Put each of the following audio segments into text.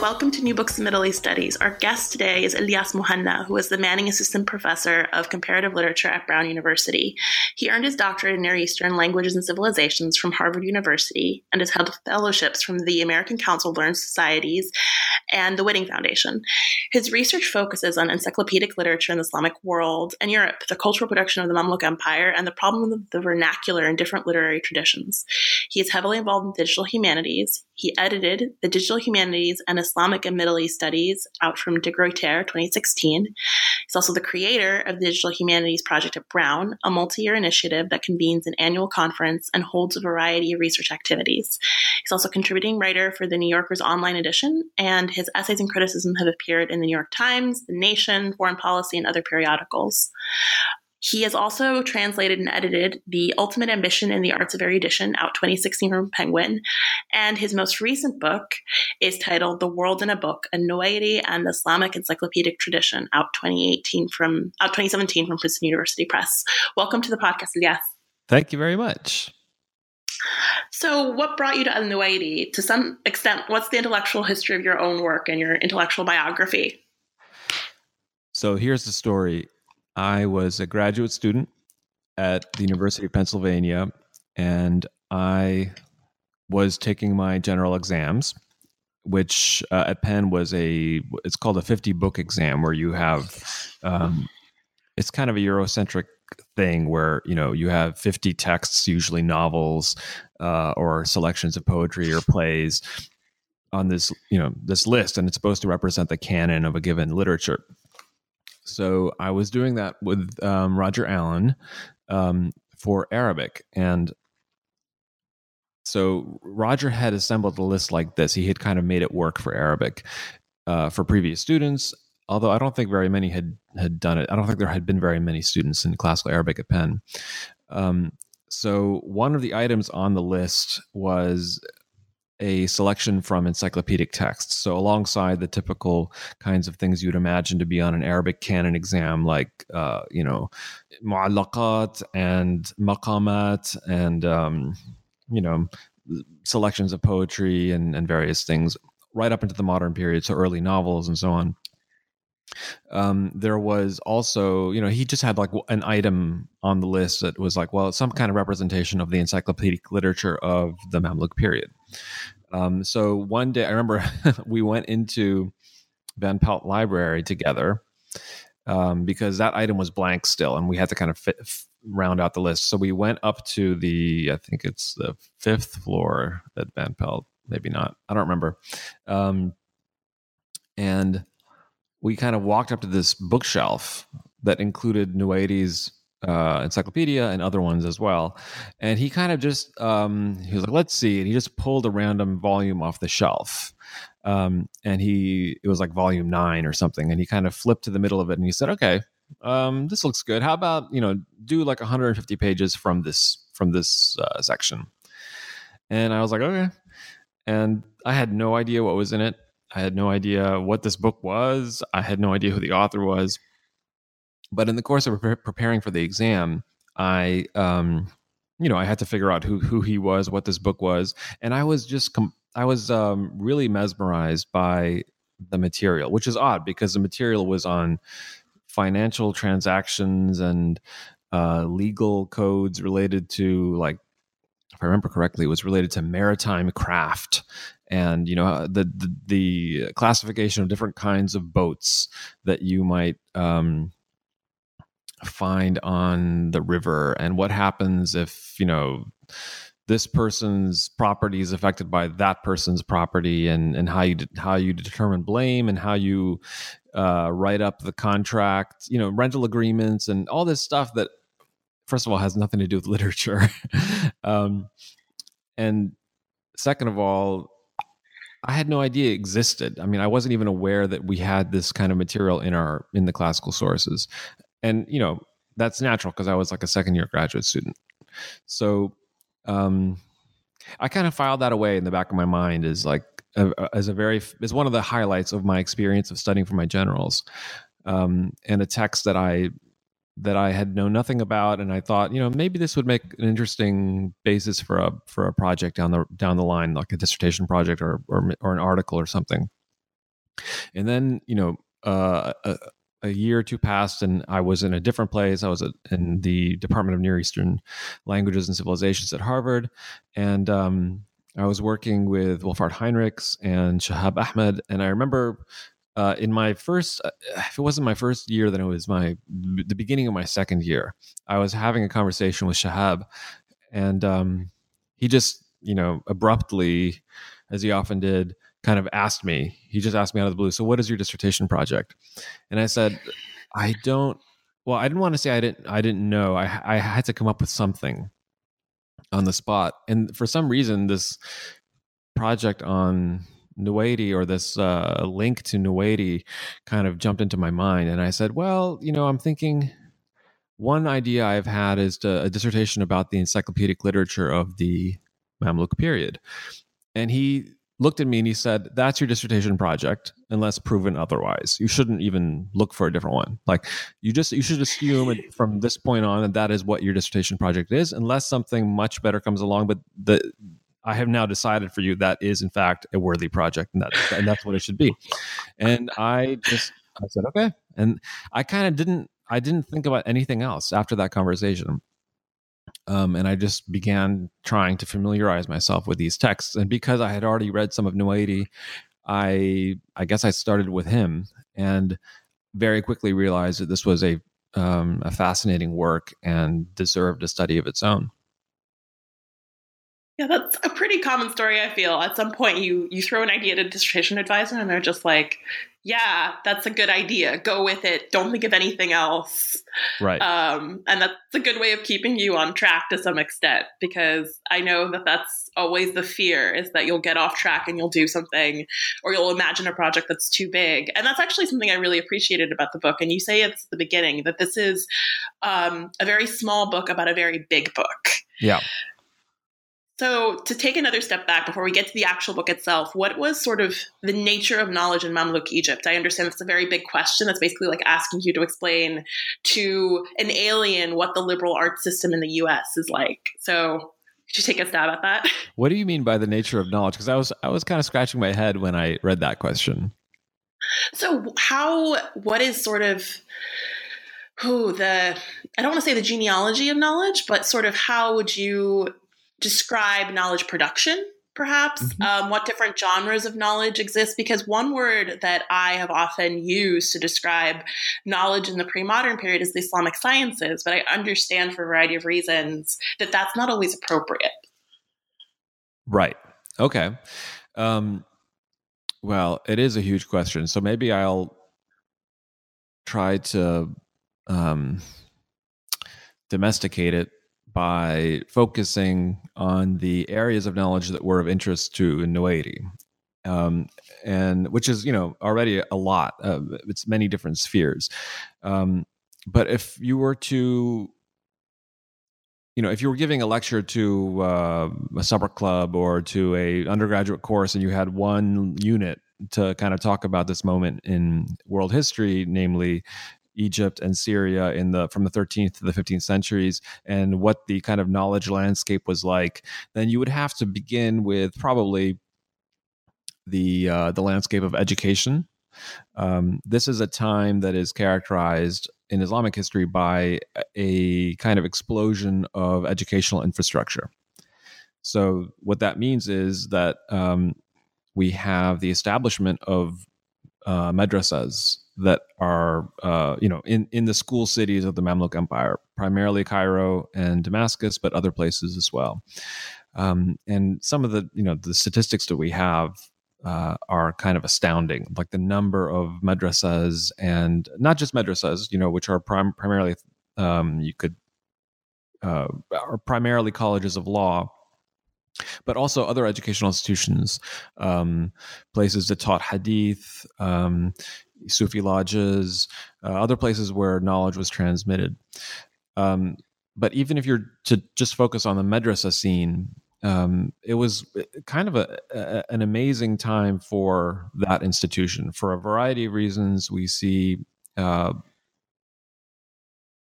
Welcome to New Books in Middle East Studies. Our guest today is Elias Muhanna, who is the Manning Assistant Professor of Comparative Literature at Brown University. He earned his doctorate in Near Eastern Languages and Civilizations from Harvard University and has held fellowships from the American Council of Learned Societies and the Whiting Foundation. His research focuses on encyclopedic literature in the Islamic world and Europe, the cultural production of the Mamluk Empire, and the problem of the vernacular in different literary traditions. He is heavily involved in digital humanities. He edited the Digital Humanities and Islamic and Middle East Studies out from De Gruyter 2016. He's also the creator of the Digital Humanities Project at Brown, a multi-year initiative that convenes an annual conference and holds a variety of research activities. He's also a contributing writer for the New Yorker's online edition, and his essays and criticism have appeared in the New York Times, The Nation, Foreign Policy, and other periodicals. He has also translated and edited The Ultimate Ambition in the Arts of Erudition, out 2016 from Penguin. And his most recent book is titled The World in a Book, a Nuwayri and the Islamic Encyclopedic Tradition, out 2017 from Princeton University Press. Welcome to the podcast, Elias. Thank you very much. So what brought you to al-Nuwayri? To some extent, what's the intellectual history of your own work and your intellectual biography? So here's the story. I was a graduate student at the University of Pennsylvania, and I was taking my general exams, which at Penn was it's called a 50-book exam, where you have, it's kind of a Eurocentric thing where, you know, you have 50 texts, usually novels or selections of poetry or plays on this, you know, this list, and it's supposed to represent the canon of a given literature. So I was doing that with Roger Allen for Arabic. And so Roger had assembled a list like this. He had kind of made it work for Arabic for previous students, although I don't think very many had done it. I don't think there had been very many students in classical Arabic at Penn. So one of the items on the list was a selection from encyclopedic texts. So alongside the typical kinds of things you'd imagine to be on an Arabic canon exam, like, you know, mu'allaqat and maqamat and, you know, selections of poetry and various things right up into the modern period. So early novels and so on. There was also, you know, he just had like an item on the list that was like, well, some kind of representation of the encyclopedic literature of the Mamluk period. So one day I remember we went into Van Pelt Library together because that item was blank still, and we had to kind of round out the list. So we went up to I think it's the fifth floor at Van Pelt, maybe not, I don't remember. And we kind of walked up to this bookshelf that included Nuwayri's encyclopedia and other ones as well. And he kind of just, he was like, let's see. And he just pulled a random volume off the shelf. And it was like volume 9 or something. And he kind of flipped to the middle of it and he said, okay, this looks good. How about, you know, do like 150 pages from this section. And I was like, okay. And I had no idea what was in it. I had no idea what this book was. I had no idea who the author was. But in the course of preparing for the exam, I, you know, I had to figure out who he was, what this book was, and I was just really mesmerized by the material, which is odd because the material was on financial transactions and legal codes related to, like, if I remember correctly, it was related to maritime craft. And, you know, the classification of different kinds of boats that you might find on the river, and what happens if, you know, this person's property is affected by that person's property, and how you determine blame, and how you write up the contract, you know, rental agreements, and all this stuff that first of all, has nothing to do with literature. And second of all, I had no idea it existed. I mean, I wasn't even aware that we had this kind of material in the classical sources. And, you know, that's natural because I was like a second-year graduate student. So I kind of filed that away in the back of my mind as like, as one of the highlights of my experience of studying for my generals. And a text that I had known nothing about, and I thought, you know, maybe this would make an interesting basis for a project down the line, like a dissertation project or an article or something. And then, you know, a year or two passed, and I was in a different place. I was in the Department of Near Eastern Languages and Civilizations at Harvard, and I was working with Wolfhard Heinrichs and Shahab Ahmed, and I remember. In my first, if it wasn't my first year, then it was the beginning of my second year. I was having a conversation with Shahab, and he just, you know, abruptly, as he often did, kind of asked me. He just asked me out of the blue, "So, what is your dissertation project?" And I said, "I don't. Well, I didn't want to say I didn't know. I had to come up with something on the spot, and for some reason, this project on." Nuwayri, or this link to Nuwayri, kind of jumped into my mind, and I said, "Well, you know, I'm thinking one idea I've had is a dissertation about the encyclopedic literature of the Mamluk period." And he looked at me and he said, "That's your dissertation project, unless proven otherwise. You shouldn't even look for a different one. Like, you should assume from this point on that is what your dissertation project is, unless something much better comes along. But I have now decided for you that is, in fact, a worthy project, and that's what it should be." And I said, okay. And I kind of didn't think about anything else after that conversation. And I just began trying to familiarize myself with these texts. And because I had already read some of Nuwayri, I guess I started with him and very quickly realized that this was a fascinating work and deserved a study of its own. Yeah, that's a pretty common story, I feel. At some point, you throw an idea to a dissertation advisor, and they're just like, yeah, that's a good idea. Go with it. Don't think of anything else. Right. And that's a good way of keeping you on track to some extent, because I know that that's always the fear, is that you'll get off track and you'll do something, or you'll imagine a project that's too big. And that's actually something I really appreciated about the book. And you say it's the beginning, that this is a very small book about a very big book. Yeah. So to take another step back before we get to the actual book itself, what was sort of the nature of knowledge in Mamluk Egypt? I understand that's a very big question. That's basically like asking you to explain to an alien what the liberal arts system in the U.S. is like. So could you take a stab at that? What do you mean by the nature of knowledge? Because I was kind of scratching my head when I read that question. So what is sort of... I don't want to say the genealogy of knowledge, but sort of how would you... describe knowledge production, perhaps? Mm-hmm. What different genres of knowledge exist? Because one word that I have often used to describe knowledge in the pre-modern period is the Islamic sciences, but I understand for a variety of reasons that that's not always appropriate. Right. Okay. Well, it is a huge question. So maybe I'll try to domesticate it by focusing on the areas of knowledge that were of interest to Nuwayri, and which is, you know, already a lot. It's many different spheres. But if you were to, you know, if you were giving a lecture to a supper club or to a undergraduate course, and you had one unit to kind of talk about this moment in world history, namely Egypt and Syria from the 13th to the 15th centuries, and what the kind of knowledge landscape was like, then you would have to begin with probably the landscape of education. This is a time that is characterized in Islamic history by a kind of explosion of educational infrastructure. So what that means is that we have the establishment of madrasas that are, you know, in the school cities of the Mamluk Empire, primarily Cairo and Damascus, but other places as well. And some of the, you know, the statistics that we have are kind of astounding, like the number of madrasas, and not just madrasas, you know, which are primarily, you could are primarily colleges of law, but also other educational institutions, places that taught hadith, Sufi lodges, other places where knowledge was transmitted. But even if you're to just focus on the madrasa scene, it was kind of an amazing time for that institution. For a variety of reasons, we see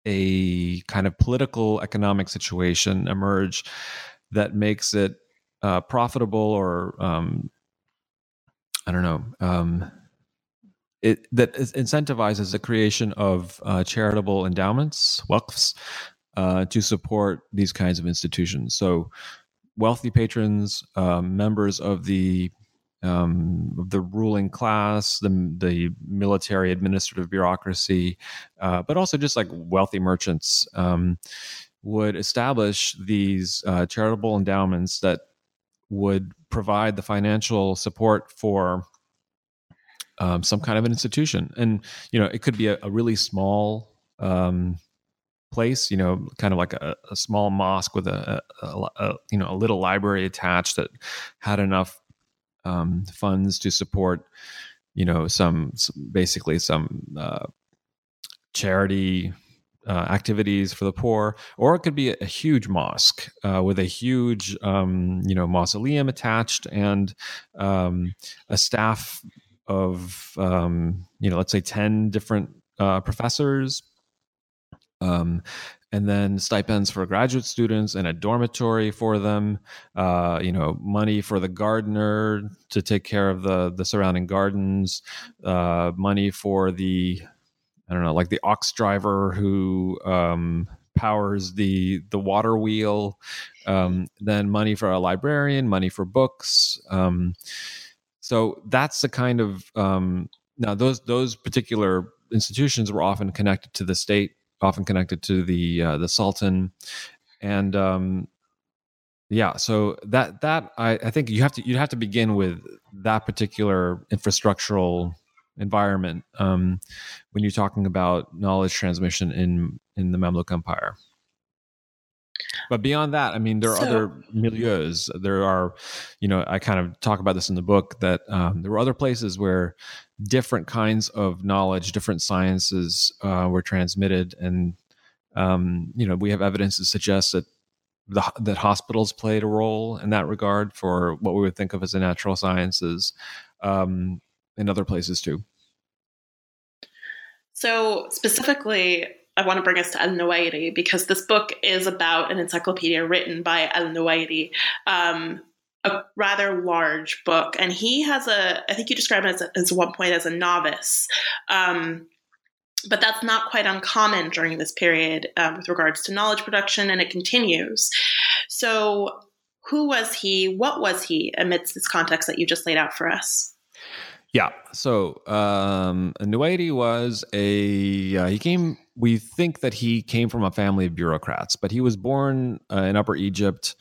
a kind of political economic situation emerge that makes it profitable, or that incentivizes the creation of charitable endowments, waqfs, to support these kinds of institutions. So wealthy patrons, members of the ruling class, the military administrative bureaucracy, but also just like wealthy merchants, would establish these charitable endowments that would provide the financial support for some kind of an institution. And, you know, it could be a really small place, you know, kind of like a small mosque with a little library attached that had enough funds to support, you know, some charity activities for the poor, or it could be a huge mosque with a huge, mausoleum attached, and a staff of, let's say 10 different professors, and then stipends for graduate students and a dormitory for them, money for the gardener to take care of the surrounding gardens, money for the ox driver who powers the water wheel, then money for a librarian, money for books. So that's the kind of now those particular institutions were often connected to the state, often connected to the Sultan, and so that I think you'd have to begin with that particular infrastructural environment when you're talking about knowledge transmission in the Mamluk Empire. But beyond that, I mean, there are other milieus. There are, I kind of talk about this in the book, that there were other places where different kinds of knowledge, different sciences were transmitted. And, we have evidence to suggest that that hospitals played a role in that regard for what we would think of as the natural sciences, in other places too. So specifically, I want to bring us to al-Nuwayri, because this book is about an encyclopedia written by al-Nuwayri, a rather large book. And he has I think you described him as one point as a novice. But that's not quite uncommon during this period with regards to knowledge production, and it continues. So who was he? What was he amidst this context that you just laid out for us? Yeah. So Nuwayri was we think that he came from a family of bureaucrats, but he was born in Upper Egypt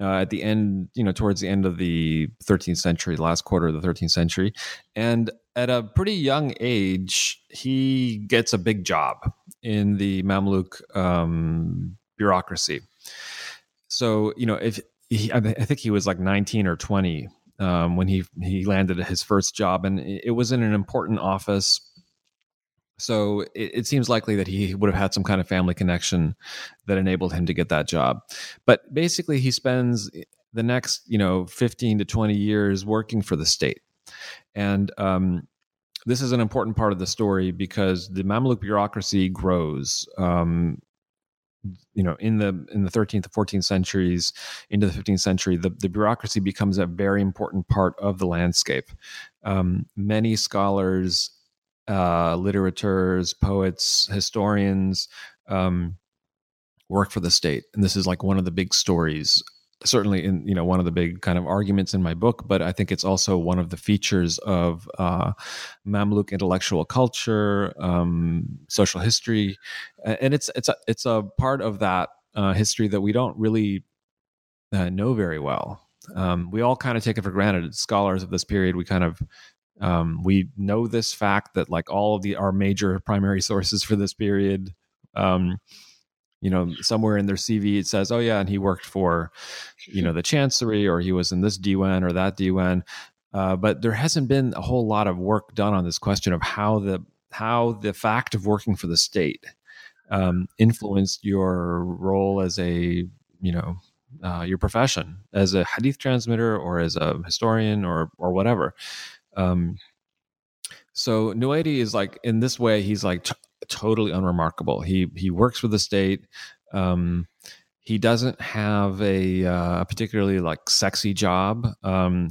at the end, towards the end of the 13th century, last quarter of the 13th century. And at a pretty young age, he gets a big job in the Mamluk bureaucracy. So, I think he was like 19 or 20 when he landed his first job, and it was in an important office. So it seems likely that he would have had some kind of family connection that enabled him to get that job. But basically, he spends the next, 15 to 20 years working for the state. And this is an important part of the story, because the Mamluk bureaucracy grows, in the 13th and 14th centuries into the 15th century, the bureaucracy becomes a very important part of the landscape. Many scholars, literateurs, poets, historians, work for the state. And this is like one of the big stories, certainly in, one of the big kind of arguments in my book, but I think it's also one of the features of Mamluk intellectual culture, social history. And it's a part of that history that we don't really know very well. We all kind of take it for granted. As scholars of this period, we kind of we know this fact that like all of our major primary sources for this period you know, somewhere in their CV, it says, oh yeah, and he worked for, you know, the chancery, or he was in this diwan or that diwan. But there hasn't been a whole lot of work done on this question of how the fact of working for the state influenced your role as a, you know, your profession as a hadith transmitter or as a historian or whatever. So Nuwayri is like, in this way, he's like totally unremarkable. He works for the state. He doesn't have a particularly like sexy job.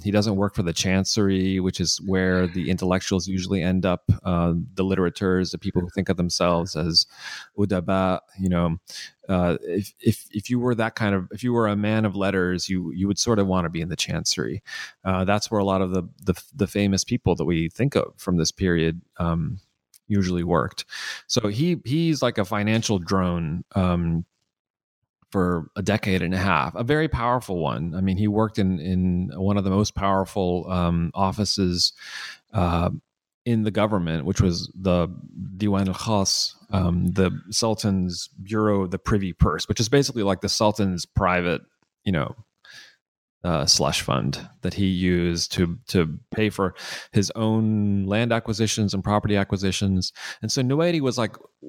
He doesn't work for the chancery, which is where the intellectuals usually end up, the litterateurs, the people who think of themselves as udaba. You know, if you were that kind of, if you were a man of letters, you would sort of want to be in the chancery. That's where a lot of the famous people that we think of from this period usually worked. So he's like a financial drone. For a decade and a half, a very powerful one. I mean, he worked in one of the most powerful offices in the government, which was the Diwan al-Khas, the Sultan's Bureau of the Privy Purse, which is basically like the Sultan's private, you know, slush fund that he used to pay for his own land acquisitions and property acquisitions. And so Nuwayri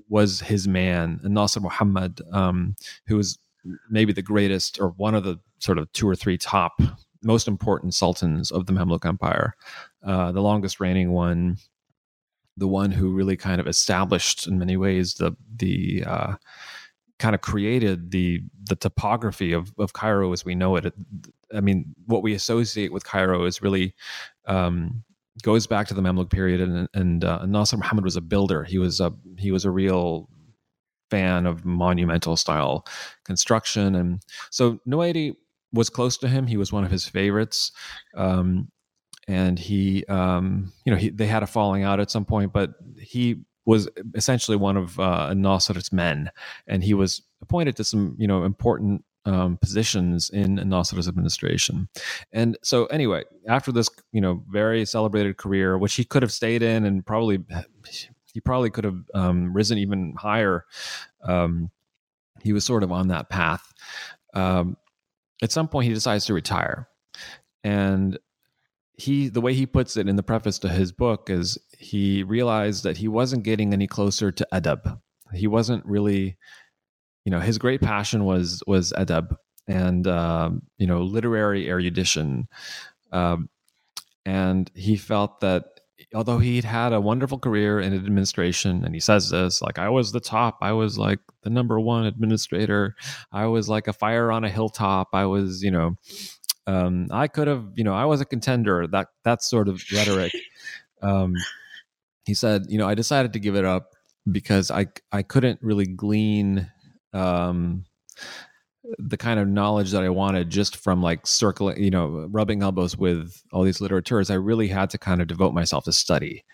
was his man, and Nasir Muhammad, who was maybe the greatest, or one of the sort of two or three top most important sultans of the Mamluk Empire, the longest reigning one, the one who really kind of established in many ways the kind of created the topography of Cairo as we know it. I mean, what we associate with Cairo is really goes back to the Mamluk period, and Nasir Muhammad was a builder. He was a real fan of monumental style construction, and so Nuwayri was close to him. He was one of his favorites, and he, you know, they had a falling out at some point, but he was essentially one of Nasir's men, and he was appointed to some, you know, important positions in Nasir's administration. And so anyway, after this, you know, very celebrated career, which he could have stayed in, and he probably could have risen even higher. He was sort of on that path. At some point he decides to retire, and the way he puts it in the preface to his book is he realized that he wasn't getting any closer to adab. He wasn't really, you know, his great passion was adab and, you know, literary erudition. And he felt that although he'd had a wonderful career in administration, and he says this, like, I was the top, I was like the number one administrator, I was like a fire on a hilltop, I was, you know, I could have, you know, I was a contender, that sort of rhetoric. He said, you know, I decided to give it up because I couldn't really glean the kind of knowledge that I wanted just from like circling, you know, rubbing elbows with all these litterateurs. I really had to kind of devote myself to study,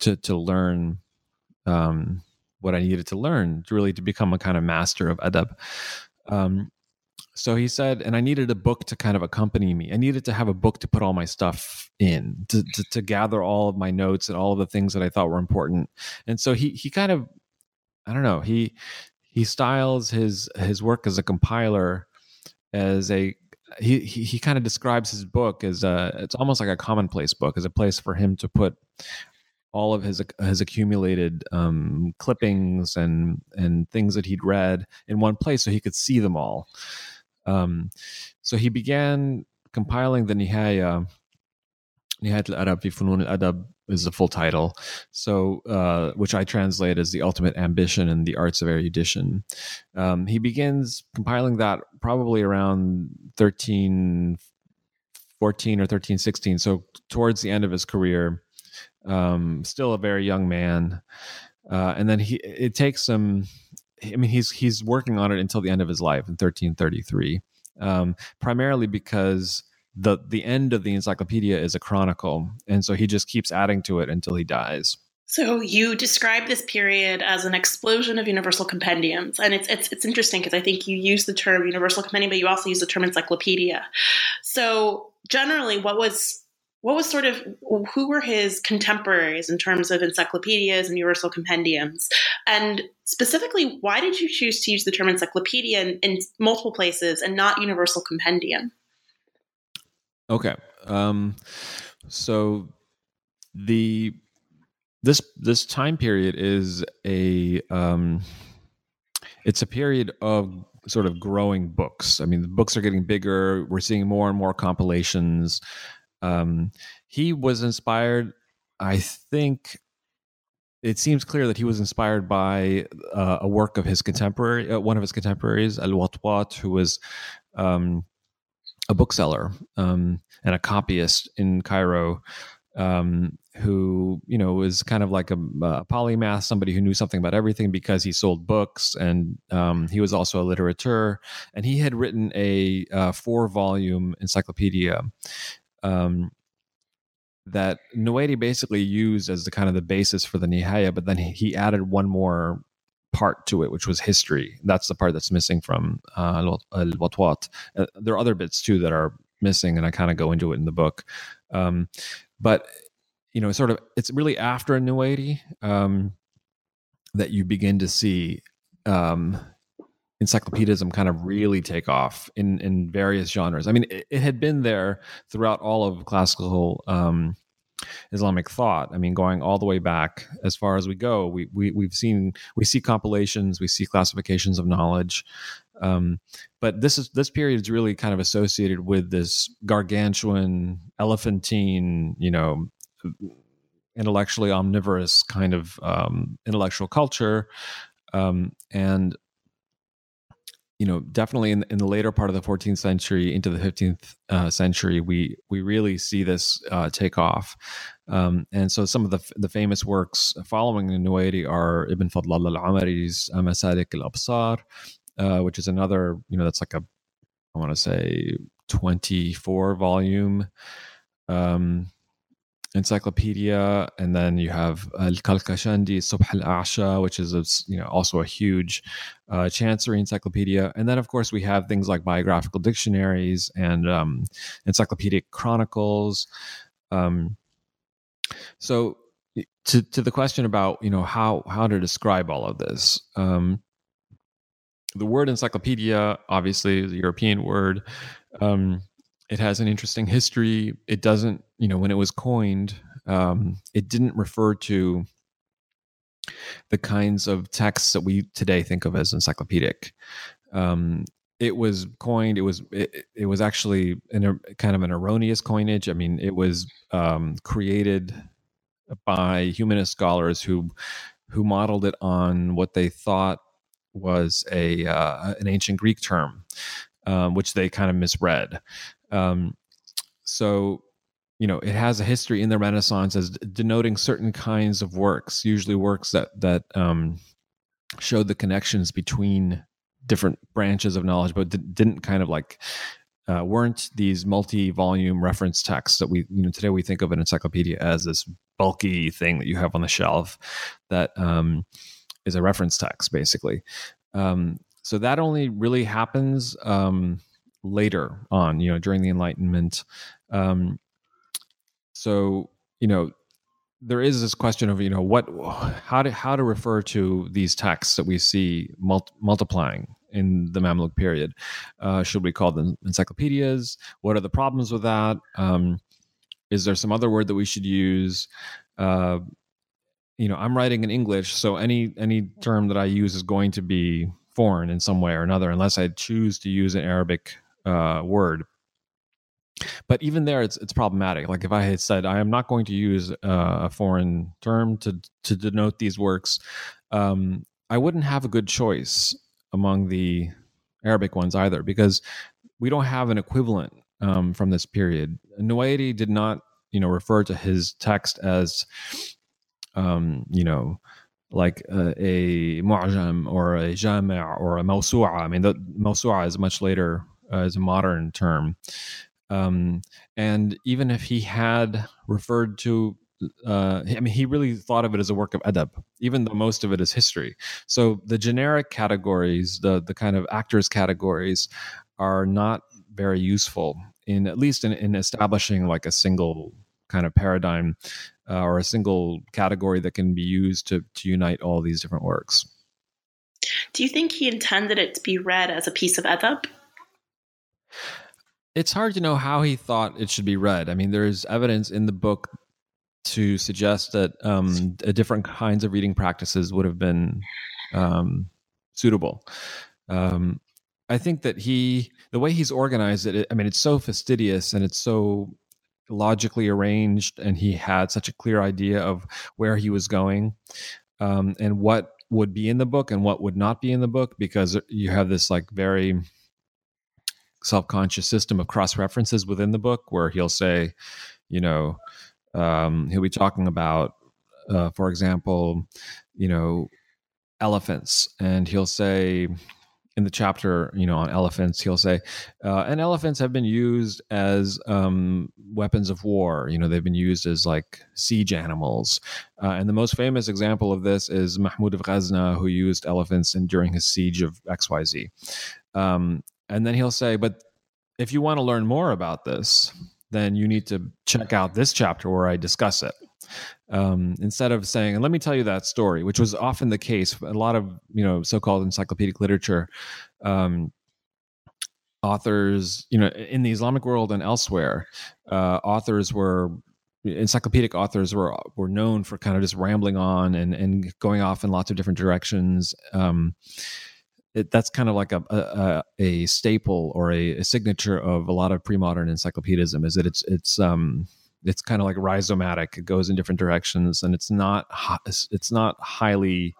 to learn what I needed to learn, to become a kind of master of adab. So he said, and I needed a book to kind of accompany me. I needed to have a book to put all my stuff in, to gather all of my notes and all of the things that I thought were important. And so he kind of, I don't know, he styles his work as a compiler, as he kind of describes his book as it's almost like a commonplace book, as a place for him to put all of his accumulated clippings and things that he'd read in one place, so he could see them all. So he began compiling the Nihayat al-Arab fi Funun al-Adab is the full title. So, which I translate as The Ultimate Ambition in the Arts of Erudition. He begins compiling that probably around 1314 or 1316. So towards the end of his career, still a very young man. And then it takes him, I mean, he's working on it until the end of his life in 1333, primarily because the end of the encyclopedia is a chronicle. And so he just keeps adding to it until he dies. So you describe this period as an explosion of universal compendiums. And it's interesting because I think you use the term universal compendium, but you also use the term encyclopedia. So generally, what was what was sort of, who were his contemporaries in terms of encyclopedias and universal compendiums? And specifically, why did you choose to use the term encyclopedia in multiple places and not universal compendium? Okay. So this time period is a period of sort of growing books. I mean, the books are getting bigger. We're seeing more and more compilations. He was inspired, I think, it seems clear that he was inspired by a work of his contemporary, one of his contemporaries, Al-Watwat, who was a bookseller and a copyist in Cairo, who, you know, was kind of like a polymath, somebody who knew something about everything because he sold books, and he was also a literateur, and he had written a 4-volume encyclopedia that Nuwayri basically used as the kind of the basis for the Nihaya, but then he added one more part to it, which was history. That's the part that's missing from Al-Watwat. There are other bits too that are missing, and I kind of go into it in the book. But you know, sort of, it's really after Nuwayri that you begin to see encyclopedism kind of really take off in various genres. I mean, it had been there throughout all of classical Islamic thought. I mean, going all the way back as far as we go, we see compilations, we see classifications of knowledge. But this period is really kind of associated with this gargantuan, elephantine, you know, intellectually omnivorous kind of intellectual culture, and you know, definitely in the later part of the 14th century into the 15th century, we really see this take off. And so some of the famous works following Nuwayri are Ibn Fadl al-Amari's Masalik al-Absar, which is another, you know, that's like a, I want to say 24-volume encyclopedia, and then you have al-Qalqashandi, Subh al-A'sha, which is also a huge chancery encyclopedia, and then of course we have things like biographical dictionaries and encyclopedic chronicles. So to the question about, you know, how to describe all of this, the word encyclopedia obviously is a European word. It has an interesting history. It doesn't, you know, when it was coined, it didn't refer to the kinds of texts that we today think of as encyclopedic. It was coined. It was actually kind of an erroneous coinage. I mean, it was created by humanist scholars who modeled it on what they thought was an ancient Greek term, which they kind of misread. So, you know, it has a history in the Renaissance as denoting certain kinds of works, usually works that showed the connections between different branches of knowledge, but didn't kind of like, weren't these multi-volume reference texts that we, you know, today we think of an encyclopedia as this bulky thing that you have on the shelf that, is a reference text basically. So that only really happens, later on, you know, during the Enlightenment. So, you know, there is this question of, you know, how to refer to these texts that we see multiplying in the Mamluk period. Should we call them encyclopedias? What are the problems with that? Is there some other word that we should use? You know, I'm writing in English, so any term that I use is going to be foreign in some way or another, unless I choose to use an Arabic word. But even there, it's problematic. Like if I had said, I am not going to use a foreign term to denote these works, I wouldn't have a good choice among the Arabic ones either, because we don't have an equivalent from this period. Nuwayri did not, you know, refer to his text as, you know, like a mu'jam or a jami' or a mawsu'a. I mean, the mawsu'a is much later, is a modern term. And even if he had referred to, I mean, he really thought of it as a work of adab, even though most of it is history. So the generic categories, the kind of actors categories, are not very useful in, at least in establishing like a single kind of paradigm or a single category that can be used to unite all these different works. Do you think he intended it to be read as a piece of adab? It's hard to know how he thought it should be read. I mean, there is evidence in the book to suggest that different kinds of reading practices would have been suitable. I think that the way he's organized it, I mean, it's so fastidious and it's so logically arranged, and he had such a clear idea of where he was going and what would be in the book and what would not be in the book, because you have this like very self-conscious system of cross-references within the book where he'll say, he'll be talking about, for example, elephants, and he'll say in the chapter, on elephants, he'll say, and elephants have been used as weapons of war. They've been used as like siege animals. And the most famous example of this is Mahmud of Ghazna, who used elephants during his siege of XYZ. And then he'll say, but if you want to learn more about this, then you need to check out this chapter where I discuss it. Instead of saying, and let me tell you that story, which was often the case, a lot of, so-called encyclopedic literature, authors, in the Islamic world and elsewhere, encyclopedic authors were known for kind of just rambling on and going off in lots of different directions. That's kind of like a staple or a signature of a lot of pre-modern encyclopedism, is that it's kind of like rhizomatic. It goes in different directions, and it's not highly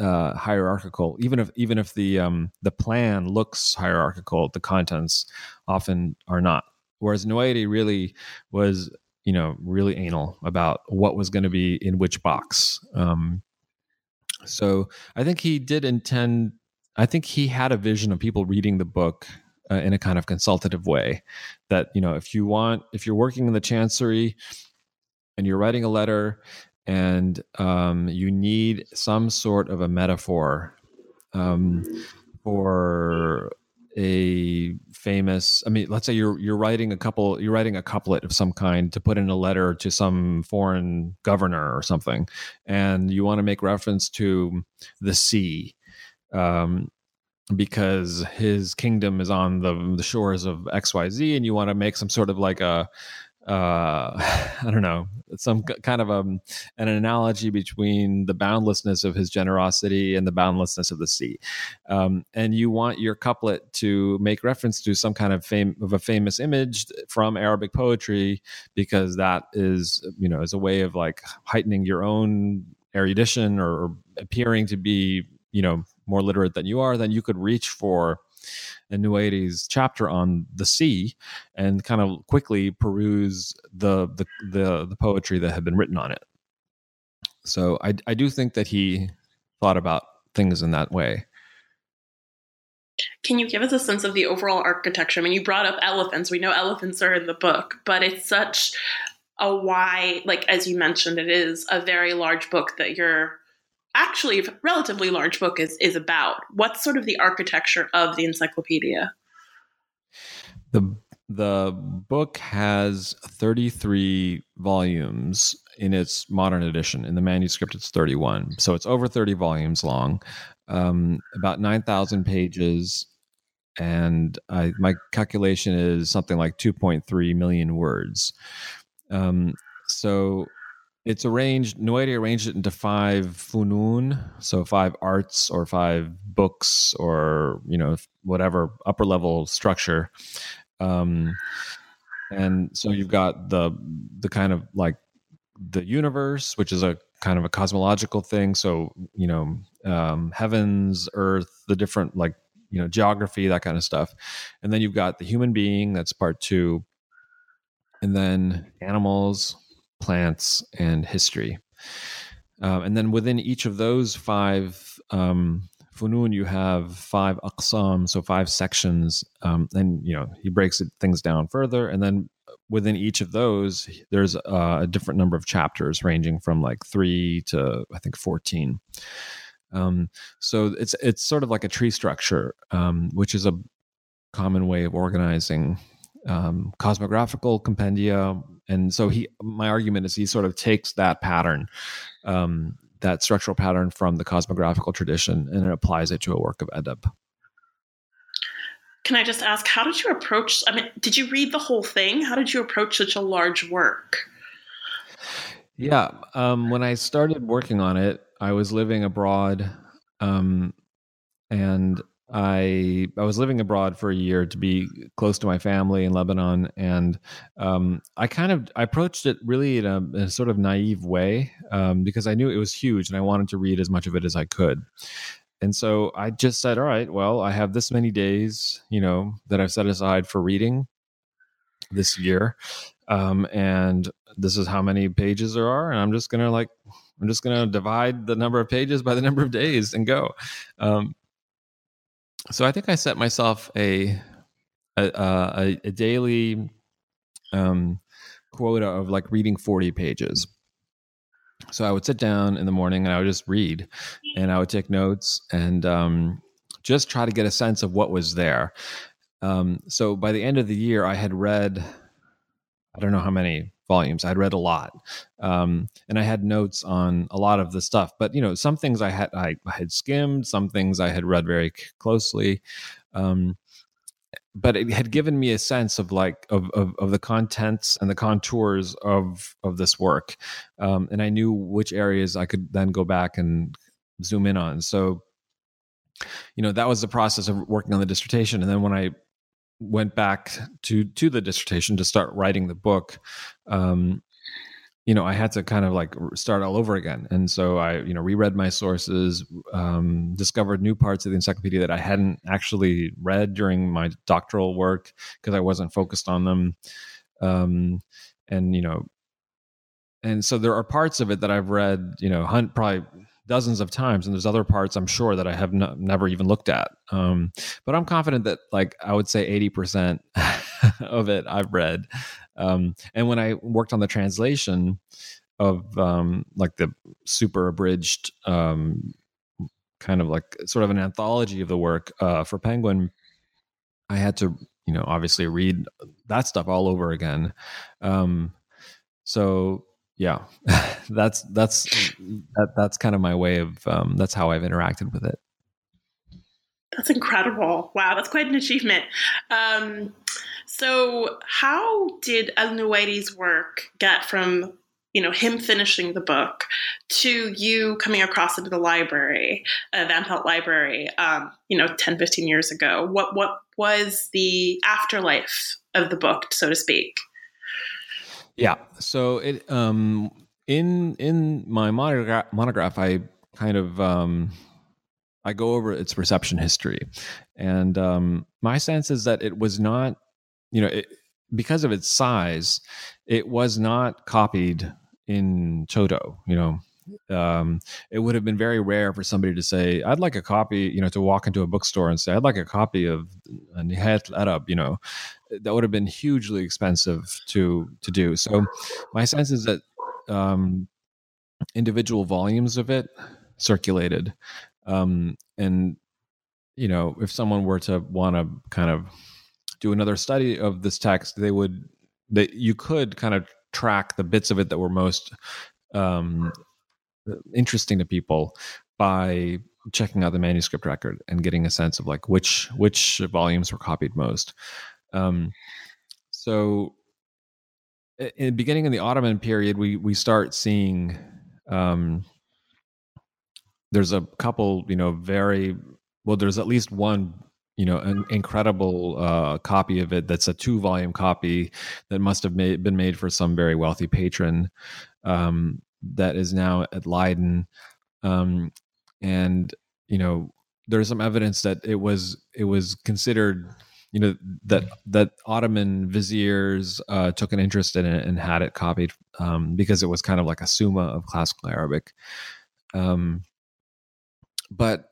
hierarchical. Even if the plan looks hierarchical, the contents often are not. Whereas Nuwayri really was, really anal about what was going to be in which box. So I think he did intend. I think he had a vision of people reading the book in a kind of consultative way, that, if you're working in the chancery and you're writing a letter and you need some sort of a metaphor for a famous, let's say you're writing a couplet of some kind to put in a letter to some foreign governor or something, and you want to make reference to the sea, because his kingdom is on the shores of XYZ, and you want to make some sort of like an analogy between the boundlessness of his generosity and the boundlessness of the sea. And you want your couplet to make reference to some kind of famous image from Arabic poetry, because that is, is a way of like heightening your own erudition or appearing to be, more literate than you are. Then you could reach for Nuwayri's chapter on the sea and kind of quickly peruse the poetry that had been written on it. So I do think that he thought about things in that way. Can you give us a sense of the overall architecture? You brought up elephants. We know elephants are in the book, but it's such a wide, as you mentioned, it is a very large book that actually, a relatively large book is about. What's sort of the architecture of the encyclopedia? The book has 33 volumes in its modern edition. In the manuscript, it's 31. So it's over 30 volumes long, about 9,000 pages. And my calculation is something like 2.3 million words. So it's arranged, Nuwayri arranged it into 5 funun, so 5 arts or 5 books or, whatever upper level structure. And so you've got the kind of like the universe, which is a kind of a cosmological thing. So, heavens, earth, the different geography, that kind of stuff. And then you've got the human being, that's part 2. And then animals, plants, and history. And then within each of those 5 funun, you have 5 aqsam, so 5 sections. And, he breaks things down further. And then within each of those, there's a different number of chapters, ranging from 3 to, I think, 14. So it's sort of like a tree structure, which is a common way of organizing cosmographical compendia And so my argument is he sort of takes that pattern, that structural pattern from the cosmographical tradition, and it applies it to a work of adab. Can I just ask, how did you approach, did you read the whole thing? How did you approach such a large work? Yeah. When I started working on it, I was living abroad, and I was living abroad for a year to be close to my family in Lebanon. And I approached it really in a sort of naive way, because I knew it was huge and I wanted to read as much of it as I could. And so I just said, all right, well, I have this many days, that I've set aside for reading this year. And this is how many pages there are. And I'm just going to divide the number of pages by the number of days and go. So I think I set myself a daily quota of like reading 40 pages. So I would sit down in the morning and I would just read, and I would take notes and just try to get a sense of what was there. So by the end of the year, I had read, I don't know how many volumes. I'd read a lot, and I had notes on a lot of the stuff. But some things I had skimmed, some things I had read very closely. But it had given me a sense of of the contents and the contours of this work, and I knew which areas I could then go back and zoom in on. So, that was the process of working on the dissertation, and then when I went back to the dissertation to start writing the book, I had to kind of like start all over again. And so I, reread my sources, discovered new parts of the encyclopedia that I hadn't actually read during my doctoral work because I wasn't focused on them. And so there are parts of it that I've read, probably dozens of times, and there's other parts I'm sure that I have never even looked at. But I'm confident that I would say 80% of it I've read. And when I worked on the translation of the super abridged kind of sort of an anthology of the work for Penguin, I had to, obviously read that stuff all over again. Yeah, that's kind of my way of that's how I've interacted with it. That's incredible! Wow, that's quite an achievement. So, how did al-Nuwayri's work get from him finishing the book to you coming across into the library, Van Pelt Library, 10, 15 years ago? What was the afterlife of the book, so to speak? Yeah. So it, in my monograph, I kind of, I go over its reception history, and, my sense is that it was not, because of its size, it was not copied in toto, it would have been very rare for somebody to say, I'd like a copy, to walk into a bookstore and say, I'd like a copy of Nihayat al-Arab, that would have been hugely expensive to do. So my sense is that individual volumes of it circulated. And, if someone were to want to kind of do another study of this text, you could kind of track the bits of it that were most interesting to people by checking out the manuscript record and getting a sense of which volumes were copied most. So beginning in the Ottoman period, we start seeing, there's a couple, there's at least one, an incredible, copy of it. That's a 2-volume copy that must have been made for some very wealthy patron, that is now at Leiden. And, there's some evidence that it was considered, that Ottoman viziers took an interest in it and had it copied because it was kind of like a summa of classical Arabic. But,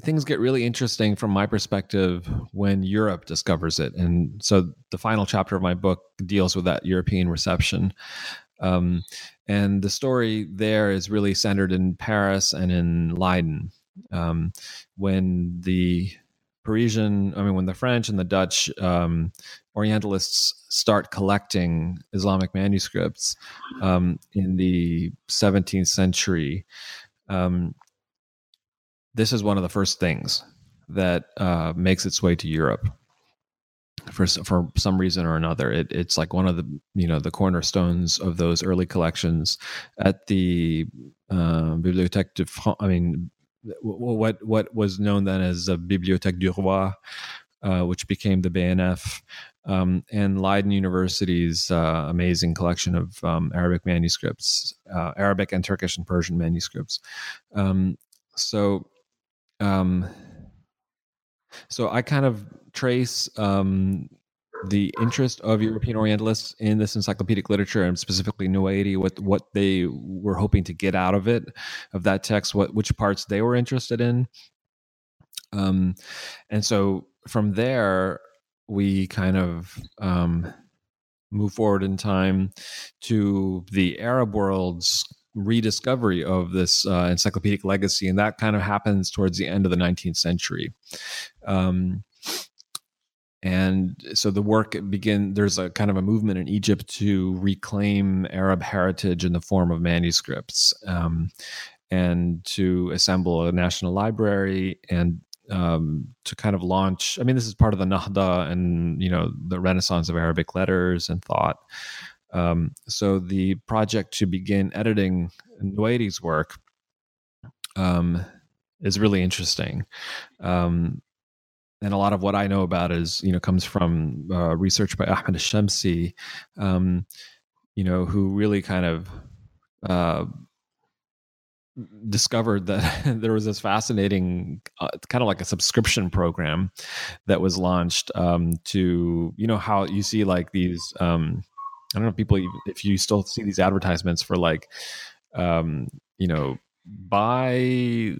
things get really interesting from my perspective when Europe discovers it. And so the final chapter of my book deals with that European reception. And the story there is really centered in Paris and in Leiden, when the Parisian, I mean, when the French and the Dutch Orientalists start collecting Islamic manuscripts in the 17th century, this is one of the first things that makes its way to Europe. For some reason or another, it's like one of the, you know, the cornerstones of those early collections at the Bibliothèque de France. I mean, what was known then as the Bibliothèque du Roi, which became the BNF, and Leiden University's amazing collection of Arabic manuscripts, Arabic and Turkish and Persian manuscripts. So I kind of trace the interest of European Orientalists in this encyclopedic literature, and specifically Nuwayri, what they were hoping to get out of it, of that text, which parts they were interested in. And so from there, we kind of move forward in time to the Arab world's rediscovery of this encyclopedic legacy, and that kind of happens towards the end of the 19th century. And so the work begins, there's a kind of a movement in Egypt to reclaim Arab heritage in the form of manuscripts, and to assemble a national library, and to kind of launch, I mean, this is part of the Nahda and, you know, the Renaissance of Arabic letters and thought. So the project to begin editing Nuwayri's work is really interesting. And a lot of what I know about is, you know, comes from research by Ahmed al-Shamsi, you know, who really kind of discovered that there was this fascinating kind of like a subscription program that was launched to, you know, how you see like these... I don't know if if you still see these advertisements for like, you know, buy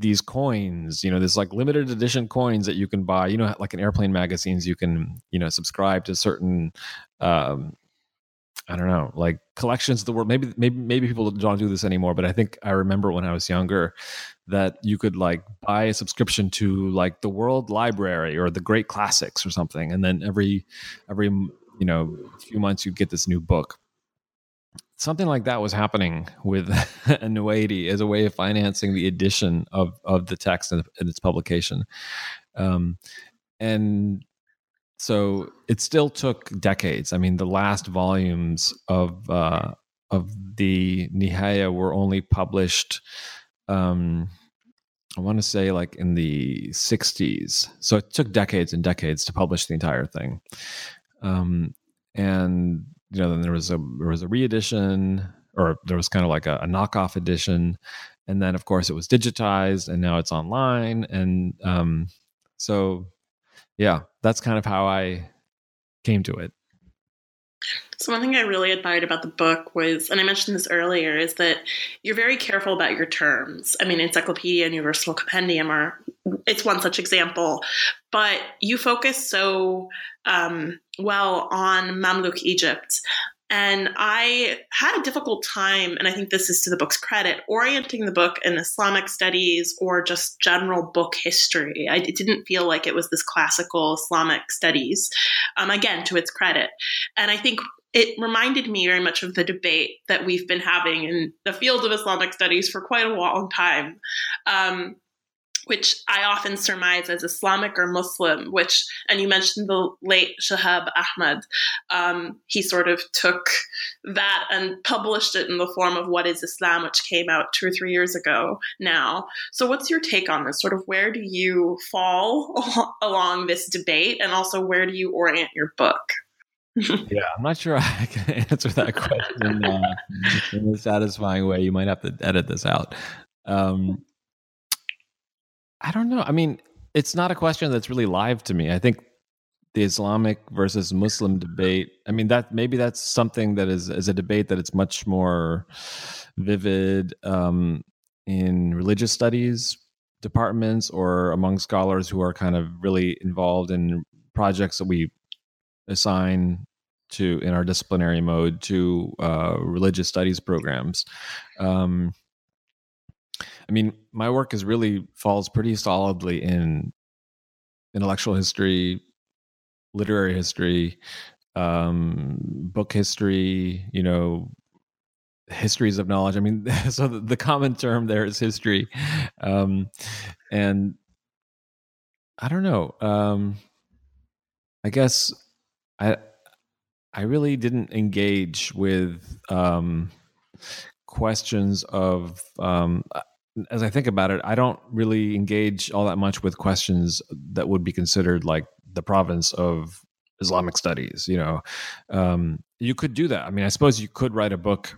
these coins, you know, this like limited edition coins that you can buy, you know, like in airplane magazines, you can, you know, subscribe to certain, I don't know, like collections of the world. Maybe people don't do this anymore, but I think I remember when I was younger that you could like buy a subscription to like the World Library or the Great Classics or something. And then every you know, a few months you'd get this new book. Something like that was happening with Nuwayri as a way of financing the edition of the text and its publication. And so it still took decades. I mean, the last volumes of the Nihaya were only published, I want to say like in the 60s. So it took decades and decades to publish the entire thing. And you know, then there was a re-edition, or there was kind of like a knockoff edition, and then of course it was digitized, and now it's online, and so yeah, that's kind of how I came to it. So one thing I really admired about the book was, and I mentioned this earlier, is that you're very careful about your terms. I mean, encyclopedia and universal compendium it's one such example, but you focus so well on Mamluk Egypt. And I had a difficult time, and I think this is to the book's credit, orienting the book in Islamic studies or just general book history. It didn't feel like it was this classical Islamic studies, again, to its credit. And I think it reminded me very much of the debate that we've been having in the field of Islamic studies for quite a long time, which I often surmise as Islamic or Muslim, which, and you mentioned the late Shahab Ahmed, he sort of took that and published it in the form of What is Islam, which came out 2 or 3 years ago now. So what's your take on this? Sort of where do you fall along this debate, and also where do you orient your book? Yeah, I'm not sure I can answer that question in a satisfying way. You might have to edit this out. I don't know. I mean, it's not a question that's really live to me. I think the Islamic versus Muslim debate, I mean, that maybe that's something that is a debate that it's much more vivid in religious studies departments or among scholars who are kind of really involved in projects that we assign to in our disciplinary mode to religious studies programs. I mean, my work is really falls pretty solidly in intellectual history, literary history, book history, you know, histories of knowledge. I mean, so the common term there is history. And I don't know. I guess I really didn't engage with questions of, as I think about it, I don't really engage all that much with questions that would be considered like the province of Islamic studies. You know, you could do that. I mean, I suppose you could write a book,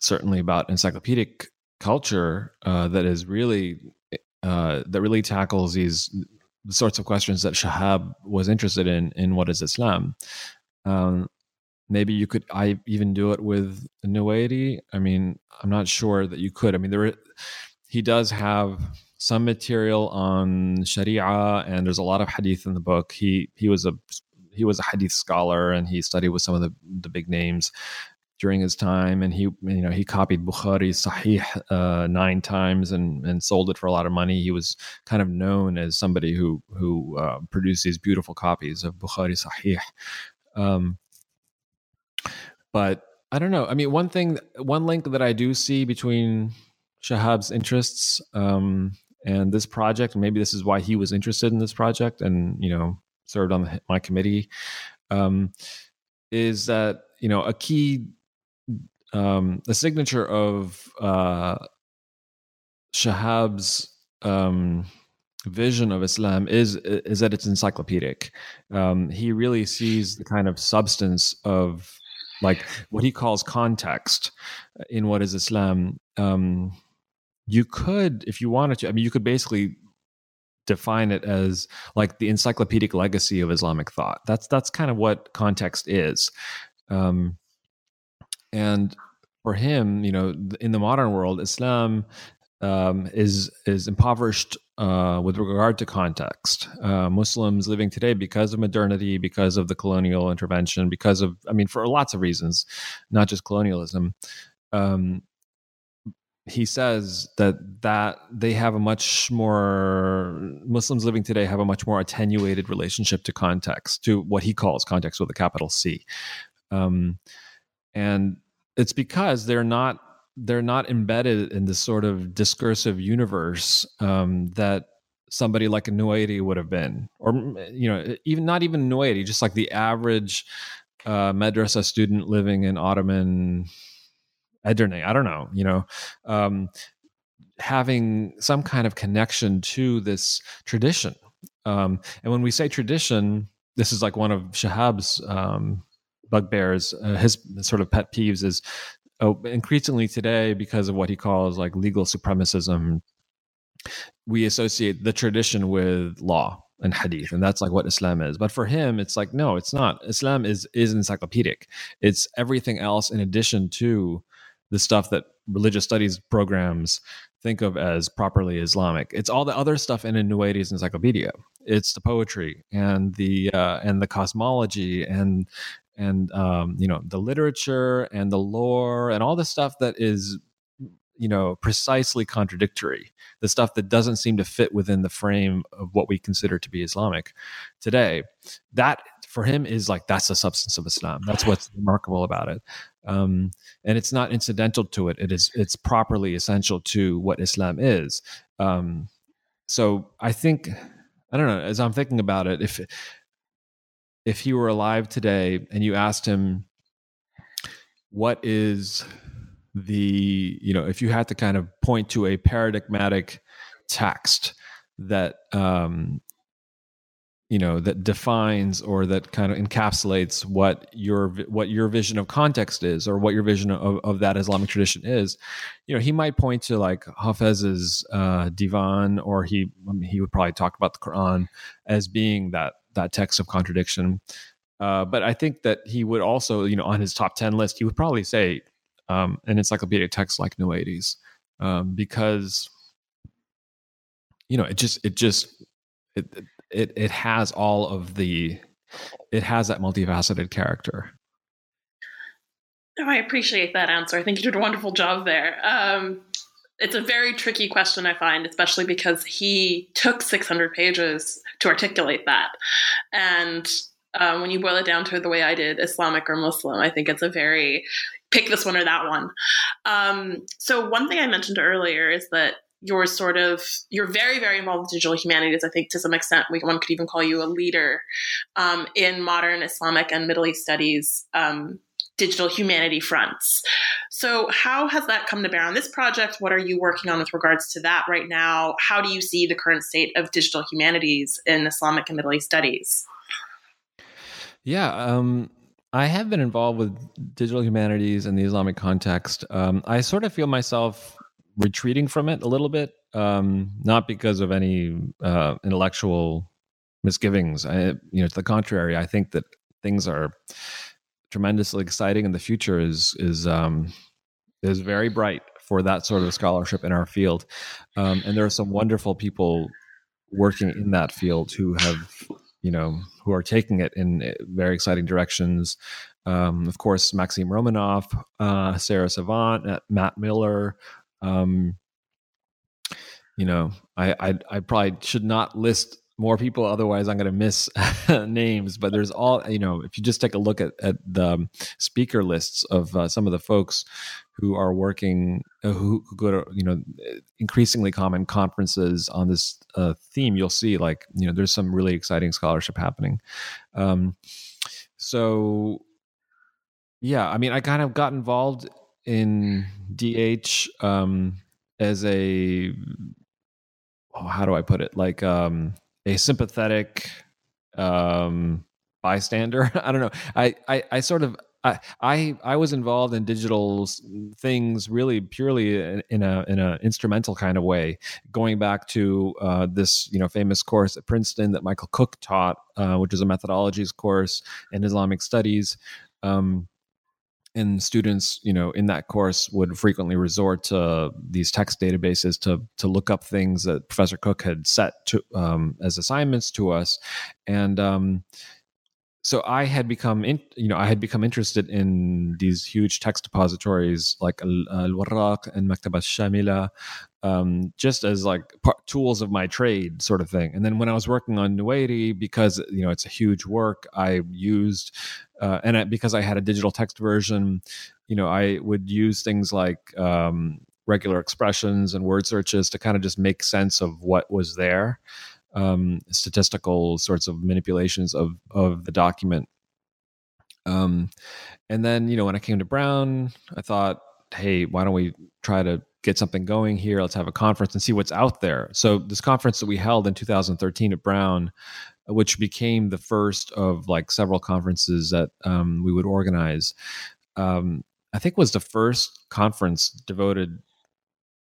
certainly about encyclopedic culture, that really tackles these sorts of questions that Shahab was interested in What is Islam. Maybe you could, I even do it with Nuwayri. I mean, I'm not sure that you could. I mean, he does have some material on Sharia, and there's a lot of hadith in the book. He was a hadith scholar, and he studied with some of the big names during his time, and he copied Bukhari Sahih 9 times and sold it for a lot of money. He was kind of known as somebody who produced these beautiful copies of Bukhari Sahih. But I don't know. I mean, one link that I do see between Shahab's interests and this project, and maybe this is why he was interested in this project and, you know, served on my committee, is that, you know, a key the signature of Shahab's vision of Islam is that it's encyclopedic. He really sees the kind of substance of like what he calls context in What is Islam. You could, if you wanted to, I mean, you could basically define it as like the encyclopedic legacy of Islamic thought. That's kind of what context is. And for him, you know, in the modern world, Islam is impoverished with regard to context. Muslims living today, because of modernity, because of the colonial intervention, because of, I mean, for lots of reasons, not just colonialism. He says that they have Muslims living today have a much more attenuated relationship to context, to what he calls context with a capital C. And it's because they're not embedded in this sort of discursive universe that somebody like a Nuwayri would have been, or, you know, not even Nuwayri, just like the average madrasa student living in Ottoman Edirne. I don't know, you know, having some kind of connection to this tradition. And when we say tradition, this is like one of Shahab's bugbears, his sort of pet peeves is increasingly today, because of what he calls like legal supremacism, we associate the tradition with law and hadith, and that's like what Islam is. But for him, it's like, no, it's not. Islam is encyclopedic. It's everything else in addition to the stuff that religious studies programs think of as properly Islamic. It's all the other stuff in Nuwayri's encyclopedia. It's the poetry and the cosmology and you know, the literature and the lore and all the stuff that is, you know, precisely contradictory, the stuff that doesn't seem to fit within the frame of what we consider to be Islamic today. That for him is like, that's the substance of Islam. That's what's remarkable about it. And it's not incidental to it. It's properly essential to what Islam is. So I think, I don't know, as I'm thinking about it, if he were alive today and you asked him, what is the, you know, if you had to kind of point to a paradigmatic text that, you know, that defines or that kind of encapsulates what your vision of context is, or what your vision of that Islamic tradition is, you know, he might point to like Hafez's Divan, or he would probably talk about the Quran as being that text of contradiction. But I think that he would also, you know, on his top 10 list, he would probably say an encyclopedic text like Nuwayri's, because, you know, it has all of the, it has that multifaceted character. Oh, I appreciate that answer. I think you did a wonderful job there. It's a very tricky question, I find, especially because he took 600 pages to articulate that. And when you boil it down to the way I did, Islamic or Muslim, I think it's a very pick this one or that one. So one thing I mentioned earlier is that you're very, very involved in digital humanities. I think to some extent, one could even call you a leader in modern Islamic and Middle East studies digital humanity fronts. So how has that come to bear on this project? What are you working on with regards to that right now? How do you see the current state of digital humanities in Islamic and Middle East studies? Yeah, I have been involved with digital humanities in the Islamic context. I sort of feel myself retreating from it a little bit, not because of any intellectual misgivings. To the contrary, I think that things are tremendously exciting, and the future is very bright for that sort of scholarship in our field. And there are some wonderful people working in that field who are taking it in very exciting directions. Of course, Maxim Romanoff, Sarah Savant, Matt Miller. I probably should not list more people, otherwise I'm going to miss names, but there's if you just take a look at the speaker lists of some of the folks who are working, who go to, increasingly common conferences on this theme, you'll see there's some really exciting scholarship happening. I kind of got involved in DH as a sympathetic bystander. I don't know. I was involved in digital things really purely in a instrumental kind of way, going back to this famous course at Princeton that Michael Cook taught, which is a methodologies course in Islamic studies. And students, in that course would frequently resort to these text databases to look up things that Professor Cook had set to as assignments to us, and so I had become, interested in these huge text depositories like Al-Warraq and Maktaba Shamila, just as tools of my trade, sort of thing. And then when I was working on Nuwayri, because it's a huge work, I used. Because I had a digital text version, I would use things like regular expressions and word searches to kind of just make sense of what was there, statistical sorts of manipulations of the document. And then, when I came to Brown, I thought, hey, why don't we try to get something going here? Let's have a conference and see what's out there. So this conference that we held in 2013 at Brown, which became the first of several conferences that we would organize, I think was the first conference devoted,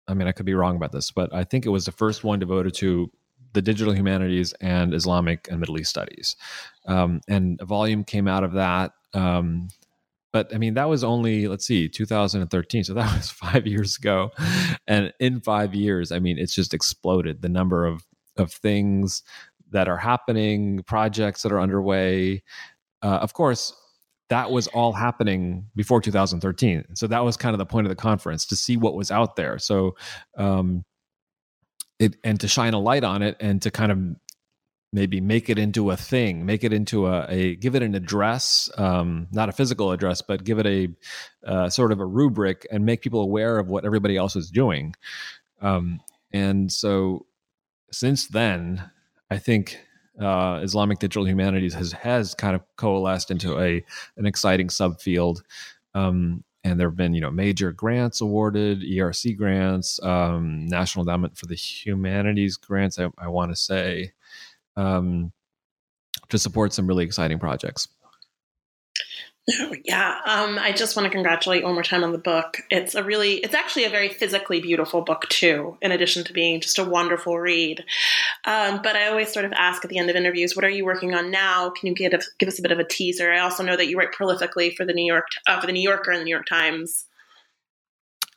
I could be wrong about this, but I think it was the first one devoted to the digital humanities and Islamic and Middle East studies. And a volume came out of that. But that was only, 2013. So that was 5 years ago. And in 5 years, it's just exploded, the number of things that are happening, projects that are underway. Of course, that was all happening before 2013. So that was kind of the point of the conference, to see what was out there. So, and to shine a light on it and to kind of maybe make it into a thing, make it into give it an address, not a physical address, but give it a sort of a rubric and make people aware of what everybody else is doing. And so since then, I think Islamic digital humanities has kind of coalesced into an exciting subfield, and there have been major grants awarded, ERC grants, National Endowment for the Humanities grants. I want to say to support some really exciting projects. Yeah, I just want to congratulate one more time on the book. It's actually a very physically beautiful book too, in addition to being just a wonderful read. But I always sort of ask at the end of interviews, what are you working on now? Can you give us a bit of a teaser? I also know that you write prolifically for the New Yorker and the New York Times.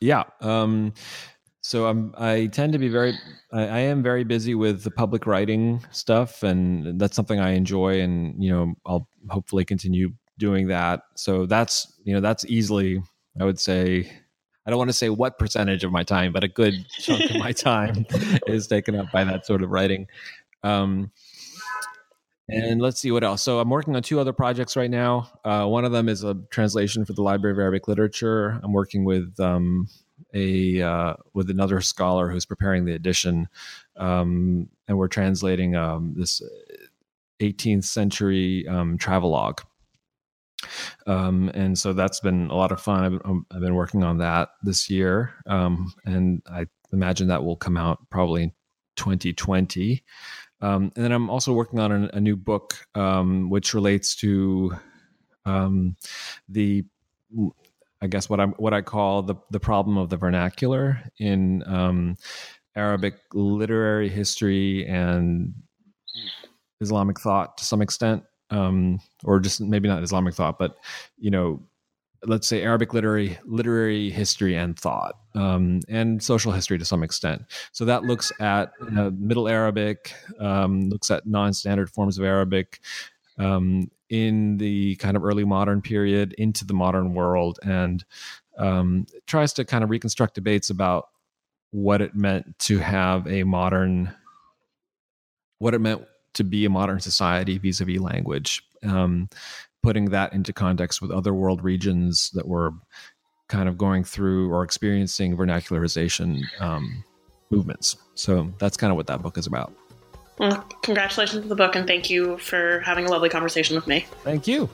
Yeah. So I am very busy with the public writing stuff, and that's something I enjoy, and I'll hopefully continue doing that. So that's easily, I would say, I don't want to say what percentage of my time, but a good chunk of my time is taken up by that sort of writing. And let's see what else. So I'm working on two other projects right now. One of them is a translation for the Library of Arabic Literature. I'm working with another scholar who's preparing the edition, and we're translating this 18th century travelogue. And so that's been a lot of fun. I've been working on that this year, and I imagine that will come out probably in 2020. And then I'm also working on a new book, which relates to what I call the problem of the vernacular in Arabic literary history and Islamic thought to some extent, or just maybe not Islamic thought, but let's say Arabic literary history and thought, and social history to some extent. So that looks at Middle Arabic, looks at non-standard forms of Arabic in the kind of early modern period into the modern world, and tries to kind of reconstruct debates about what it meant to be a modern society vis-a-vis language. Putting that into context with other world regions that were kind of going through or experiencing vernacularization movements. So that's kind of what that book is about. Well, congratulations on the book, and thank you for having a lovely conversation with me. Thank you.